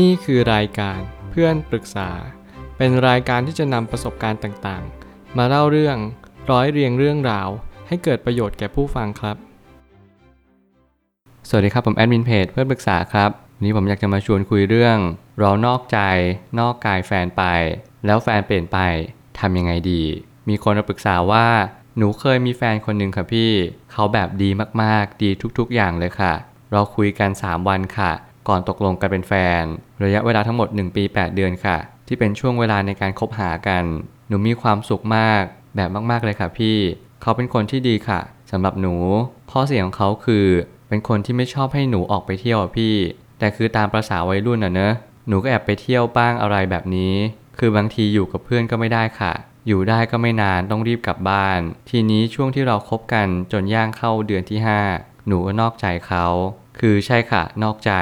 นี่คือรายการเพื่อนปรึกษาเป็นรายการที่จะนำประสบการณ์ต่างๆมาเล่าเรื่องร้อยเรียงเรื่องราวให้เกิดประโยชน์แก่ผู้ฟังครับสวัสดีครับผมแอดมินเพจเพื่อนปรึกษาครับวันนี้ผมอยากจะมาชวนคุยเรื่องเรานอกใจนอกกายแฟนไปแล้วแฟนเปลี่ยนไปทำยังไงดีมีคนมาปรึกษาว่าหนูเคยมีแฟนคนหนึ่งค่ะพี่เขาแบบดีมากๆดีทุกๆอย่างเลยค่ะเราคุยกัน3วันค่ะก่อนตกลงกันเป็นแฟนระยะเวลาทั้งหมด1ปี8เดือนค่ะที่เป็นช่วงเวลาในการคบหากันหนูมีความสุขมากแบบมากๆเลยค่ะพี่เขาเป็นคนที่ดีค่ะสำหรับหนูข้อเสียของเขาคือเป็นคนที่ไม่ชอบให้หนูออกไปเที่ยวอ่ะพี่แต่คือตามประสาวัยรุ่นอะเนอะหนูก็แอบไปเที่ยวบ้างอะไรแบบนี้คือบางทีอยู่กับเพื่อนก็ไม่ได้ค่ะอยู่ได้ก็ไม่นานต้องรีบกลับบ้านทีนี้ช่วงที่เราคบกันจนย่างเข้าเดือนที่5หนูก็นอกใจเขาคือใช่ค่ะนอกใจ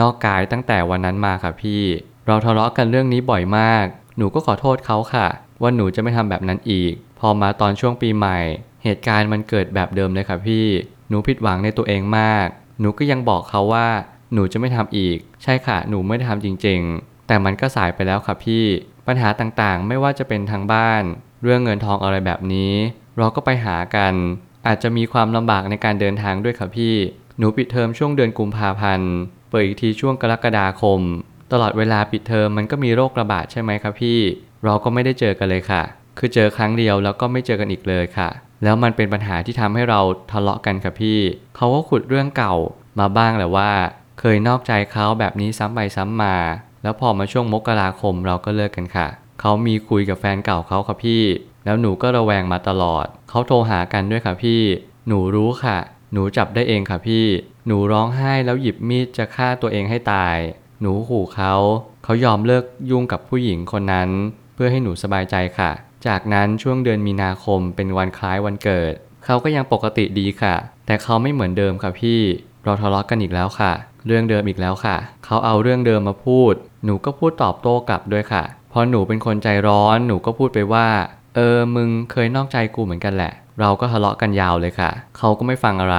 นอกกายตั้งแต่วันนั้นมาค่ะพี่เราทะเลาะกันเรื่องนี้บ่อยมากหนูก็ขอโทษเขาค่ะว่าหนูจะไม่ทำแบบนั้นอีกพอมาตอนช่วงปีใหม่เหตุการณ์มันเกิดแบบเดิมเลยค่ะพี่หนูผิดหวังในตัวเองมากหนูก็ยังบอกเขาว่าหนูจะไม่ทำอีกใช่ค่ะหนูไม่ทำจริงๆแต่มันก็สายไปแล้วค่ะพี่ปัญหาต่างๆไม่ว่าจะเป็นทางบ้านเรื่องเงินทองอะไรแบบนี้เราก็ไปหากันอาจจะมีความลำบากในการเดินทางด้วยค่ะพี่หนูปิดเทอมช่วงเดือนกุมภาพันธ์เปิดอีกทีช่วงกรกฎาคมตลอดเวลาปิดเทอมมันก็มีโรคระบาดใช่ไหมครับพี่เราก็ไม่ได้เจอกันเลยค่ะคือเจอครั้งเดียวแล้วก็ไม่เจอกันอีกเลยค่ะแล้วมันเป็นปัญหาที่ทำให้เราทะเลาะกันค่ะพี่เขาก็ขุดเรื่องเก่ามาบ้างแหละว่าเคยนอกใจเขาแบบนี้ซ้ำไปซ้ำมาแล้วพอมาช่วงมกราคมเราก็เลิกกันค่ะเขามีคุยกับแฟนเก่าเขาค่ะพี่แล้วหนูก็ระแวงมาตลอดเขาโทรหากันด้วยค่ะพี่หนูรู้ค่ะหนูจับได้เองค่ะพี่หนูร้องไห้แล้วหยิบมีดจะฆ่าตัวเองให้ตายหนูขู่เขายอมเลิกยุ่งกับผู้หญิงคนนั้นเพื่อให้หนูสบายใจค่ะจากนั้นช่วงเดือนมีนาคมเป็นวันคล้ายวันเกิดเขาก็ยังปกติดีค่ะแต่เขาไม่เหมือนเดิมค่ะพี่เราทะเลาะกันอีกแล้วค่ะเรื่องเดิมอีกแล้วค่ะเขาเอาเรื่องเดิมมาพูดหนูก็พูดตอบโต้กลับด้วยค่ะพอหนูเป็นคนใจร้อนหนูก็พูดไปว่ามึงเคยนอกใจกูเหมือนกันแหละเราก็ทะเลาะกันยาวเลยค่ะเขาก็ไม่ฟังอะไร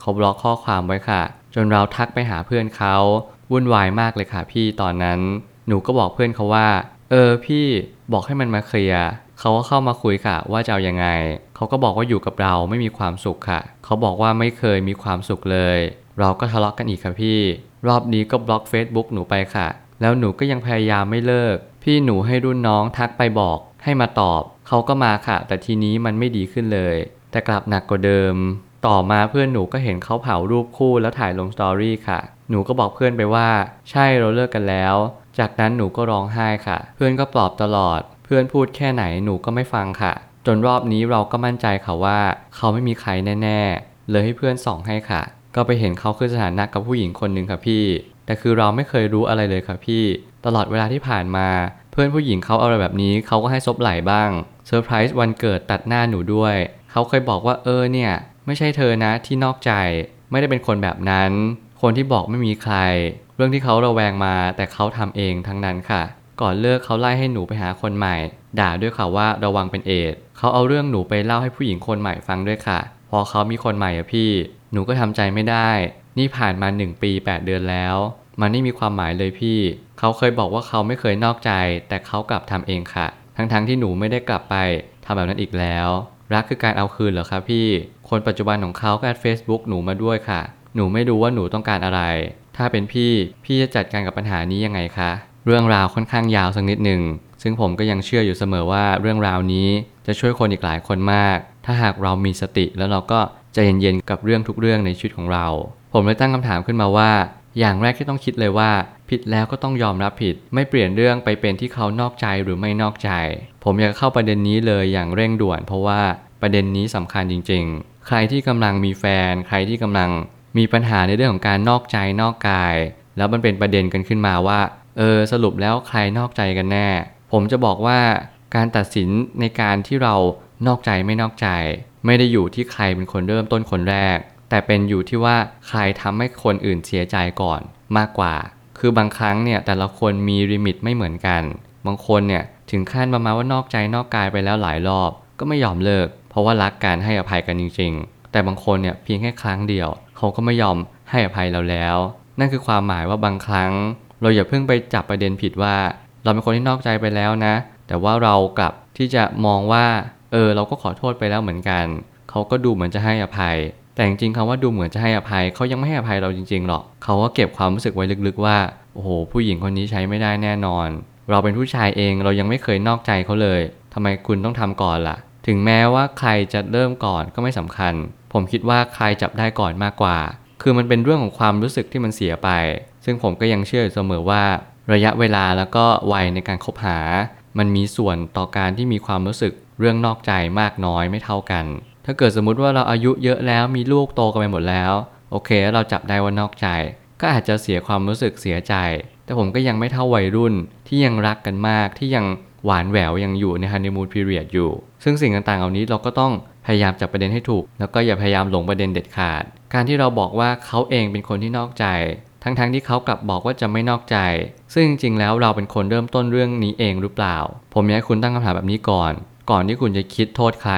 เขาบล็อกข้อความไว้ค่ะจนเราทักไปหาเพื่อนเขาวุ่นวายมากเลยค่ะพี่ตอนนั้นหนูก็บอกเพื่อนเขาว่าพี่บอกให้มันมาเคลียร์เขาก็เข้ามาคุยค่ะว่าจะเอายังไงเขาก็บอกว่าอยู่กับเราไม่มีความสุขค่ะเขาบอกว่าไม่เคยมีความสุขเลยเราก็ทะเลาะกันอีกค่ะพี่รอบนี้ก็บล็อก Facebook หนูไปค่ะแล้วหนูก็ยังพยายามไม่เลิกพี่หนูให้รุ่นน้องทักไปบอกให้มาตอบเขาก็มาค่ะแต่ทีนี้มันไม่ดีขึ้นเลยแต่กลับหนักกว่าเดิมต่อมาเพื่อนหนูก็เห็นเขาเผารูปคู่แล้วถ่ายลงสตอรี่ค่ะหนูก็บอกเพื่อนไปว่าใช่เราเลิกกันแล้วจากนั้นหนูก็ร้องไห้ค่ะเพื่อนก็ปลอบตลอดเพื่อนพูดแค่ไหนหนูก็ไม่ฟังค่ะจนรอบนี้เราก็มั่นใจค่ะว่าเขาไม่มีใครแน่ๆเลยให้เพื่อนส่องให้ค่ะก็ไปเห็นเขาขึ้นสถานะกับผู้หญิงคนหนึ่งค่ะพี่แต่คือเราไม่เคยรู้อะไรเลยค่ะพี่ตลอดเวลาที่ผ่านมาเพื่อนผู้หญิงเขาอะไรแบบนี้เขาก็ให้ซบไหล่บ้างเซอร์ไพรส์วันเกิดตัดหน้าหนูด้วยเขาเคยบอกว่าเนี่ยไม่ใช่เธอนะที่นอกใจไม่ได้เป็นคนแบบนั้นคนที่บอกไม่มีใครเรื่องที่เขาระแวงมาแต่เขาทำเองทั้งนั้นค่ะก่อนเลิกเขาไล่ให้หนูไปหาคนใหม่ด่าด้วยค่ะว่าระวังเป็นเอดเขาเอาเรื่องหนูไปเล่าให้ผู้หญิงคนใหม่ฟังด้วยค่ะพอเขามีคนใหม่อะพี่หนูก็ทำใจไม่ได้นี่ผ่านมา1ปี8เดือนแล้วมันไม่มีความหมายเลยพี่เขาเคยบอกว่าเขาไม่เคยนอกใจแต่เขากลับทำเองค่ะทั้งที่หนูไม่ได้กลับไปทำแบบนั้นอีกแล้วรักคือการเอาคืนเหรอคะพี่คนปัจจุบันของเขาก็แอด Facebook หนูมาด้วยค่ะหนูไม่รู้ว่าหนูต้องการอะไรถ้าเป็นพี่จะจัดการกับปัญหานี้ยังไงคะเรื่องราวค่อนข้างยาวสักนิดหนึ่งซึ่งผมก็ยังเชื่ออยู่เสมอว่าเรื่องราวนี้จะช่วยคนอีกหลายคนมากถ้าหากเรามีสติแล้วเราก็ใจเย็นๆกับเรื่องทุกเรื่องในชีวิตของเราผมเลยตั้งคำถามขึ้นมาว่าอย่างแรกที่ต้องคิดเลยว่าผิดแล้วก็ต้องยอมรับผิดไม่เปลี่ยนเรื่องไปเป็นที่เขานอกใจหรือไม่นอกใจผมอยากเข้าประเด็นนี้เลยอย่างเร่งด่วนเพราะว่าประเด็นนี้สำคัญจริงๆใครที่กำลังมีแฟนใครที่กำลังมีปัญหาในเรื่องของการนอกใจนอกกายแล้วมันเป็นประเด็นกันขึ้นมาว่าสรุปแล้วใครนอกใจกันแน่ผมจะบอกว่าการตัดสินในการที่เรานอกใจไม่นอกใจไม่ได้อยู่ที่ใครเป็นคนเริ่มต้นคนแรกแต่เป็นอยู่ที่ว่าใครทำให้คนอื่นเสียใจก่อนมากกว่าคือบางครั้งเนี่ยแต่ละคนมีลิมิตไม่เหมือนกันบางคนเนี่ยถึงขั้นประมาณว่านอกใจนอกกายไปแล้วหลายรอบก็ไม่ยอมเลิกเพราะว่ารักกันให้อภัยกันจริงๆแต่บางคนเนี่ยเพียงแค่ครั้งเดียวเขาก็ไม่ยอมให้อภัยเราแล้วนั่นคือความหมายว่าบางครั้ง เราอย่าเพิ่งไปจับประเด็นผิดว่าเราเป็นคนที่นอกใจไปแล้วนะแต่ว่าเรากลับที่จะมองว่าเราก็ขอโทษไปแล้วเหมือนกันเขาก็ดูเหมือนจะให้อภัยแต่จริงๆคำว่าดูเหมือนจะให้อภัยเขายังไม่ให้อภัยเราจริงๆหรอกเขาก็เก็บความรู้สึกไว้ลึกๆว่าโอ้โหผู้หญิงคนนี้ใช้ไม่ได้แน่นอนเราเป็นผู้ชายเองเรายังไม่เคยนอกใจเขาเลยทำไมคุณต้องทำก่อนล่ะถึงแม้ว่าใครจะเริ่มก่อนก็ไม่สำคัญผมคิดว่าใครจับได้ก่อนมากกว่าคือมันเป็นเรื่องของความรู้สึกที่มันเสียไปซึ่งผมก็ยังเชื่ออยู่เสมอว่าระยะเวลาแล้วก็วัยในการคบหามันมีส่วนต่อการที่มีความรู้สึกเรื่องนอกใจมากน้อยไม่เท่ากันถ้าเกิดสมมุติว่าเราอายุเยอะแล้วมีลูกโตกันไปหมดแล้วโอเคเราจับได้ว่านอกใจก็อาจจะเสียความรู้สึกเสียใจแต่ผมก็ยังไม่เท่าวัยรุ่นที่ยังรักกันมากที่ยังหวานแหววยังอยู่ในฮันนีมูนพีเรียดอยู่ซึ่งสิ่งต่างๆเหล่านี้เราก็ต้องพยายามจับประเด็นให้ถูกแล้วก็อย่าพยายามหลงประเด็นเด็ดขาดการที่เราบอกว่าเขาเองเป็นคนที่นอกใจทั้งๆที่เขากลับบอกว่าจะไม่นอกใจซึ่งจริงๆแล้วเราเป็นคนเริ่มต้นเรื่องนี้เองหรือเปล่าผมอยากให้คุณตั้งคำถามแบบนี้ก่อนที่คุณจะคิดโทษใคร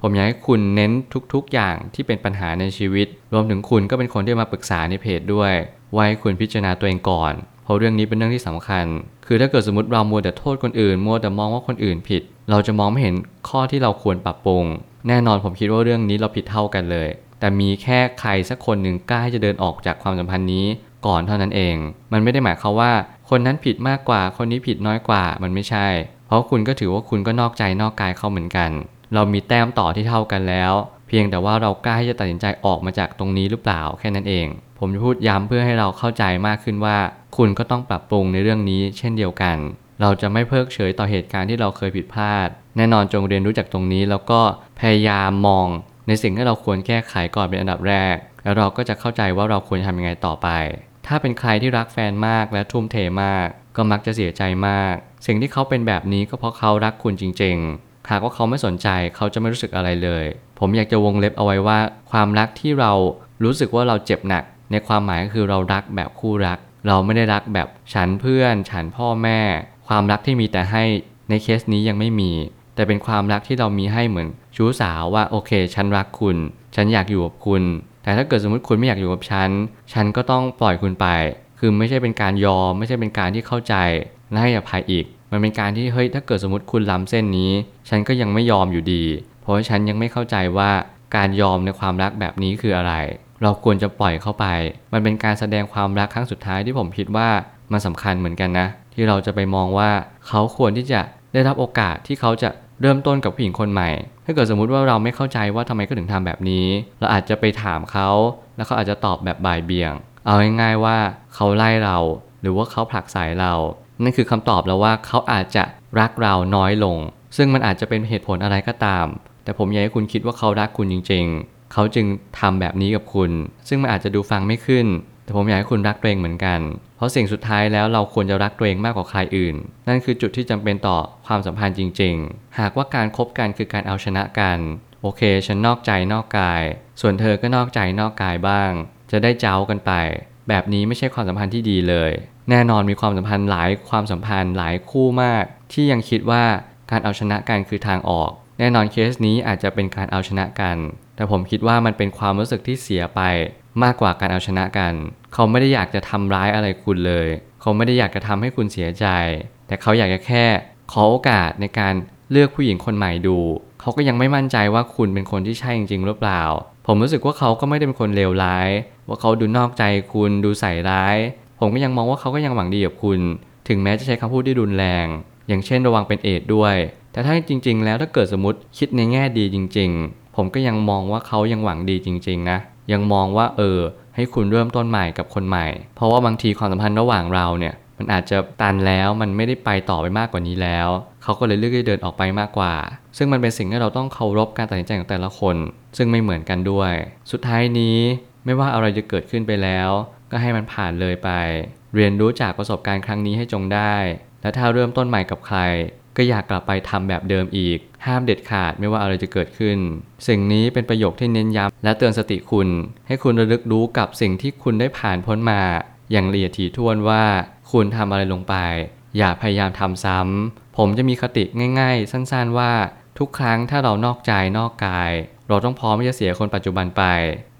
ผมอยากให้คุณเน้นทุกๆอย่างที่เป็นปัญหาในชีวิตรวมถึงคุณก็เป็นคนที่มาปรึกษาในเพจด้วยไว้คุณพิจารณาตัวเองก่อนเพราะเรื่องนี้เป็นเรื่องที่สำคัญคือถ้าเกิดสมมติเรามัวแต่โทษคนอื่นมัวแต่มองว่าคนอื่นผิดเราจะมองไม่เห็นข้อที่เราควรปรับปรุงแน่นอนผมคิดว่าเรื่องนี้เราผิดเท่ากันเลยแต่มีแค่ใครสักคนหนึ่งกล้าที่จะเดินออกจากความสัมพันธ์นี้ก่อนเท่านั้นเองมันไม่ได้หมายความว่าคนนั้นผิดมากกว่าคนนี้ผิดน้อยกว่ามันไม่ใช่เพราะคุณก็ถือว่าคุณก็นอกใจนอกกายเขาเหมือนกันเรามีแต้มต่อที่เท่ากันแล้วเพียงแต่ว่าเรากล้าที่จะตัดสินใจออกมาจากตรงนี้หรือเปล่าแค่นั้นเองผมจะพูดย้ำเพื่อให้เราเข้าใจมากขึ้นว่าคุณก็ต้องปรับปรุงในเรื่องนี้เช่นเดียวกันเราจะไม่เพิกเฉยต่อเหตุการณ์ที่เราเคยผิดพลาดแน่นอนจงเรียนรู้จากตรงนี้แล้วก็พยายามมองในสิ่งที่เราควรแก้ไขก่อนเป็นอันดับแรกแล้วเราก็จะเข้าใจว่าเราควรทำยังไงต่อไปถ้าเป็นใครที่รักแฟนมากและทุ่มเทมากก็มักจะเสียใจมากสิ่งที่เขาเป็นแบบนี้ก็เพราะเขารักคุณจริงๆหากว่าเขาไม่สนใจเขาจะไม่รู้สึกอะไรเลยผมอยากจะวงเล็บเอาไว้ว่าความรักที่เรารู้สึกว่าเราเจ็บหนักในความหมายก็คือเรารักแบบคู่รักเราไม่ได้รักแบบฉันเพื่อนฉันพ่อแม่ความรักที่มีแต่ให้ในเคสนี้ยังไม่มีแต่เป็นความรักที่เรามีให้เหมือนชู้สาวว่าโอเคฉันรักคุณฉันอยากอยู่กับคุณแต่ถ้าเกิดสมมติคุณไม่อยากอยู่กับฉันฉันก็ต้องปล่อยคุณไปคือไม่ใช่เป็นการยอมไม่ใช่เป็นการที่เข้าใจและให้อภัยอีกมันเป็นการที่เฮ้ยถ้าเกิดสมมติคุณล้ำเส้นนี้ฉันก็ยังไม่ยอมอยู่ดีเพราะฉันยังไม่เข้าใจว่าการยอมในความรักแบบนี้คืออะไรเราควรจะปล่อยเข้าไปมันเป็นการแสดงความรักครั้งสุดท้ายที่ผมคิดว่ามันสำคัญเหมือนกันนะที่เราจะไปมองว่าเขาควรที่จะได้รับโอกาสที่เขาจะเริ่มต้นกับผู้หญิงคนใหม่ถ้าเกิดสมมุติว่าเราไม่เข้าใจว่าทำไมเขาถึงทำแบบนี้เราอาจจะไปถามเขาแล้วเขาอาจจะตอบแบบบ่ายเบี่ยงเอาง่ายๆว่าเขาไล่เราหรือว่าเขาผลักไสเรานั่นคือคำตอบแล้วว่าเขาอาจจะรักเราน้อยลงซึ่งมันอาจจะเป็นเหตุผลอะไรก็ตามแต่ผมอยากให้คุณคิดว่าเขารักคุณจริงๆเขาจึงทำแบบนี้กับคุณซึ่งมันอาจจะดูฟังไม่ขึ้นแต่ผมอยากให้คุณรักตัวเองเหมือนกันเพราะสิ่งสุดท้ายแล้วเราควรจะรักตัวเองมากกว่าใครอื่นนั่นคือจุดที่จำเป็นต่อความสัมพันธ์จริงๆหากว่าการคบกันคือการเอาชนะกันโอเคฉันนอกใจนอกกายส่วนเธอก็นอกใจนอกกายบ้างจะได้เจ้ากันไปแบบนี้ไม่ใช่ความสัมพันธ์ที่ดีเลยแน่นอนมีความสัมพันธ์หลายความสัมพันธ์หลายคู่มากที่ยังคิดว่าการเอาชนะกันคือทางออกแน่นอนเคสนี้อาจจะเป็นการเอาชนะกันแต่ผมคิดว่ามันเป็นความรู้สึกที่เสียไปมากกว่าการเอาชนะกันเขาไม่ได้อยากจะทำร้ายอะไรคุณเลยเขาไม่ได้อยากจะทำให้คุณเสียใจแต่เขาอยากจะแค่ขอโอกาสในการเลือกผู้หญิงคนใหม่ดูเขาก็ยังไม่มั่นใจว่าคุณเป็นคนที่ใช่จริงๆหรือเปล่าผมรู้สึกว่าเขาก็ไม่ได้เป็นคนเลวร้ายว่าเขาดูนอกใจคุณดูใส่ร้ายผมก็ยังมองว่าเขาก็ยังหวังดีกับคุณถึงแม้จะใช้คำพูดที่รุนแรงอย่างเช่นระวังเป็นเอดส์ด้วยแต่ถ้าจริงๆแล้วถ้าเกิดสมมติคิดในแง่ดีจริงๆผมก็ยังมองว่าเขายังหวังดีจริงๆนะยังมองว่าให้คุณเริ่มต้นใหม่กับคนใหม่เพราะว่าบางทีความสัมพันธ์ระหว่างเราเนี่ยมันอาจจะตันแล้วมันไม่ได้ไปต่อไปมากกว่านี้แล้วเขาก็เลยเลือกที่จะเดินออกไปมากกว่าซึ่งมันเป็นสิ่งที่เราต้องเคารพการตัดสินใจของแต่ละคนซึ่งไม่เหมือนกันด้วยสุดท้ายนี้ไม่ว่าอะไรจะเกิดขึ้นไปแล้วก็ให้มันผ่านเลยไปเรียนรู้จากประสบการณ์ครั้งนี้ให้จงได้และถ้าเริ่มต้นใหม่กับใครก็อยากกลับไปทำแบบเดิมอีกห้ามเด็ดขาดไม่ว่าอะไรจะเกิดขึ้นสิ่งนี้เป็นประโยคที่เน้นย้ำและเตือนสติคุณให้คุณระลึกรู้กับสิ่งที่คุณได้ผ่านพ้นมาอย่างละเอียดถี่ถ้วนว่าคุณทำอะไรลงไปอย่าพยายามทำซ้ำผมจะมีคติง่ายๆสั้นๆว่าทุกครั้งถ้าเรานอกใจนอกกายเราต้องพร้อมที่จะเสียคนปัจจุบันไป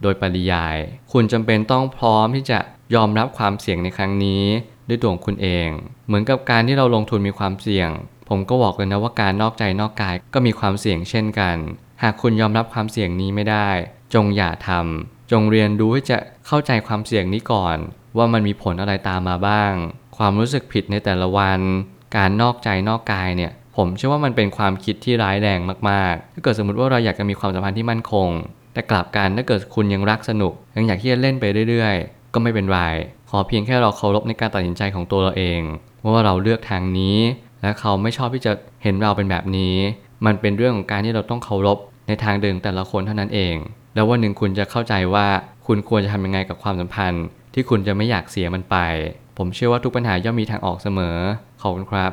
โดยปริยายคุณจำเป็นต้องพร้อมที่จะยอมรับความเสี่ยงในครั้งนี้ ด้วยตัวของคุณเองเหมือนกับการที่เราลงทุนมีความเสี่ยงผมก็บอกเลยนะว่าการนอกใจนอกกายก็มีความเสี่ยงเช่นกันหากคุณยอมรับความเสี่ยงนี้ไม่ได้จงอย่าทำจงเรียนรู้ที่จะเข้าใจความเสี่ยงนี้ก่อนว่ามันมีผลอะไรตามมาบ้างความรู้สึกผิดในแต่ละวันการนอกใจนอกกายเนี่ยผมเชื่อว่ามันเป็นความคิดที่ร้ายแรงมากๆถ้าเกิดสมมติว่าเราอยากจะมีความสัมพันธ์ที่มั่นคงแต่กลับกันถ้าเกิดคุณยังรักสนุกยังอยากที่จะเล่นไปเรื่อยๆก็ไม่เป็นไรขอเพียงแค่เราเคารพในการตัดสินใจของตัวเราเองว่าเราเลือกทางนี้และเขาไม่ชอบที่จะเห็นเราเป็นแบบนี้มันเป็นเรื่องของการที่เราต้องเคารพในทางเดินแต่ละคนเท่านั้นเองแล้ววันหนึ่งคุณจะเข้าใจว่าคุณควรจะทำยังไงกับความสัมพันธ์ที่คุณจะไม่อยากเสียมันไปผมเชื่อว่าทุกปัญหาย่อมมีทางออกเสมอขอบคุณครับ